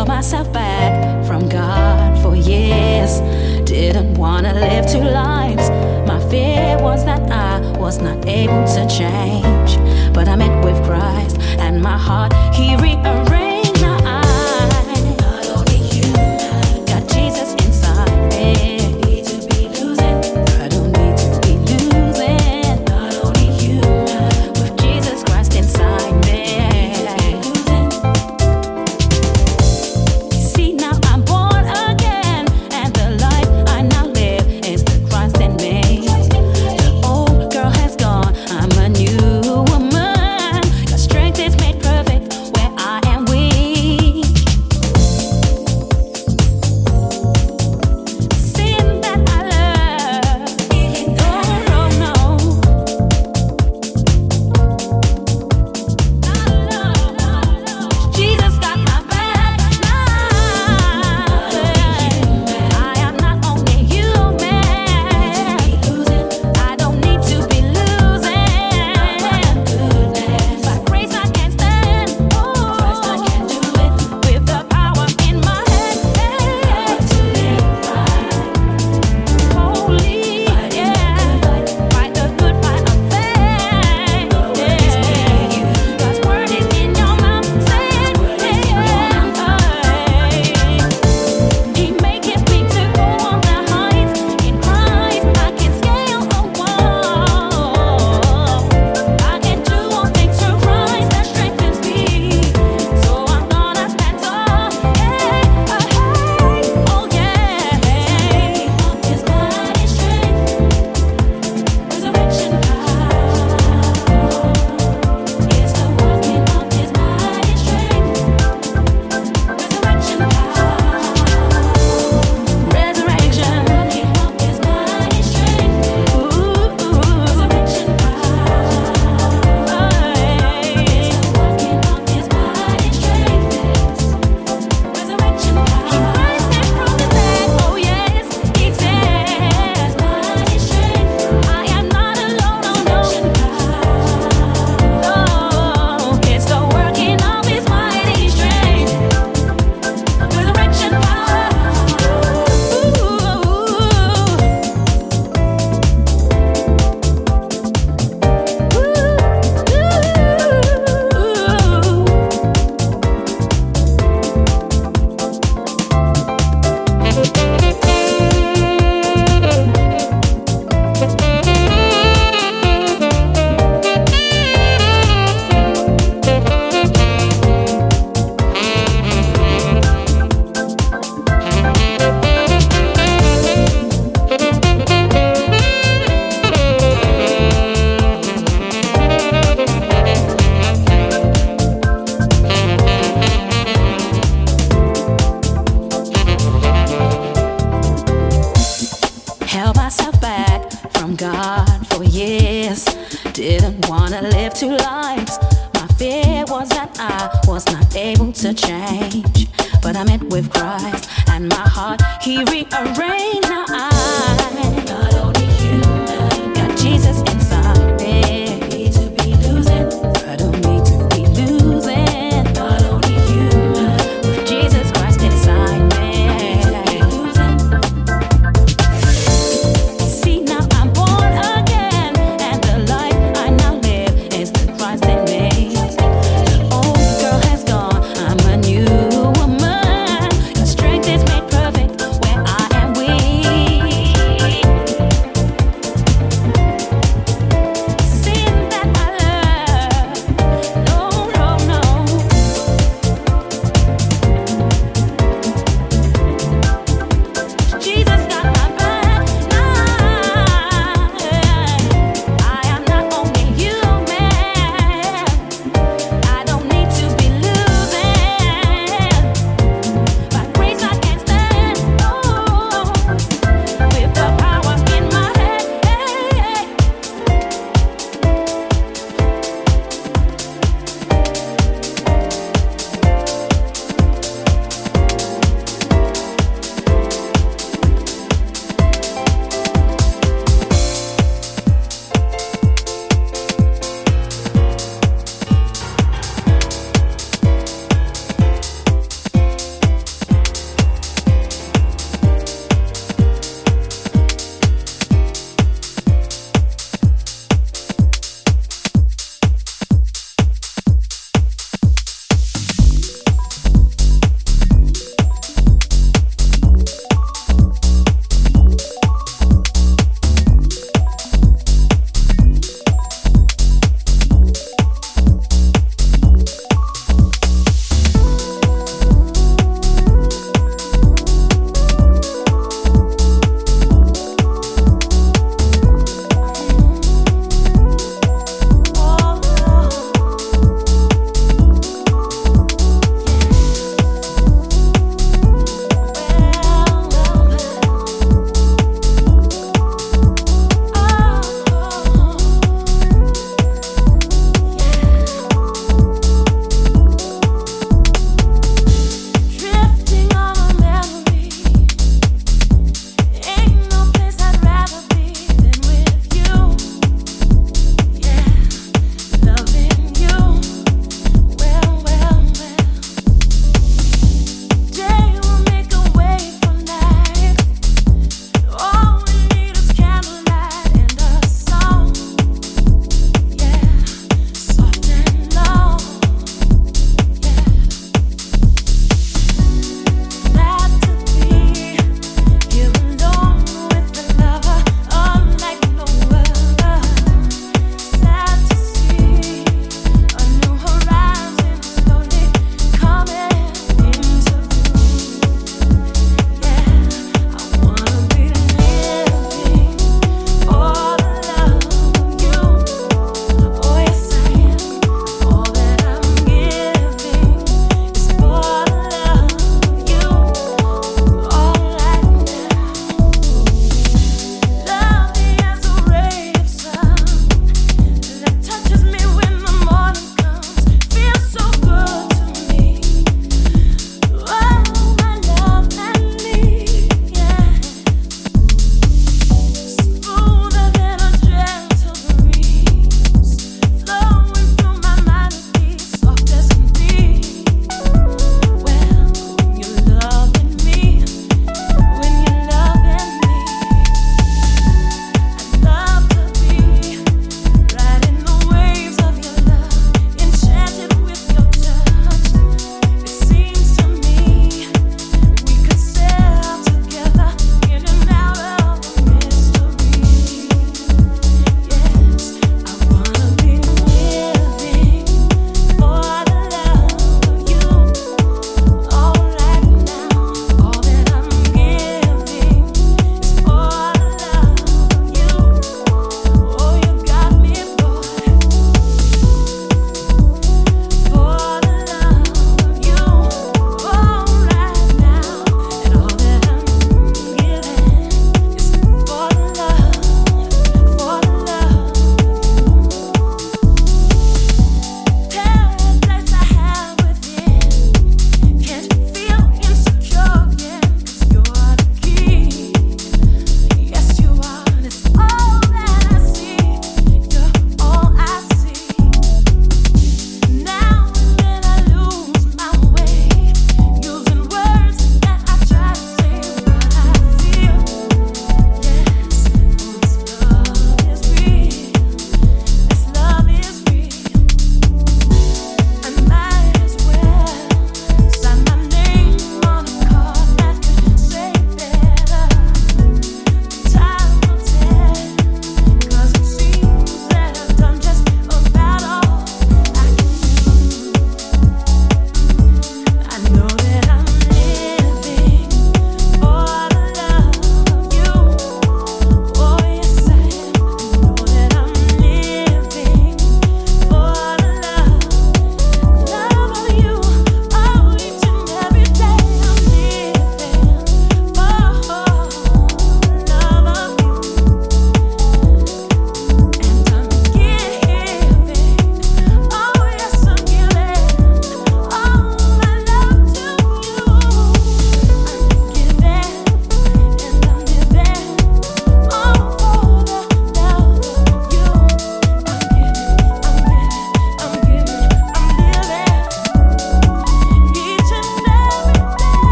held myself back from God for years. Didn't want to live two lives. My fear was that I was not able to change. But I met with Christ and my heart He rearranged. Now I, not only you, got Jesus inside me. Change, but I met with Christ and my heart He rearranged. Now I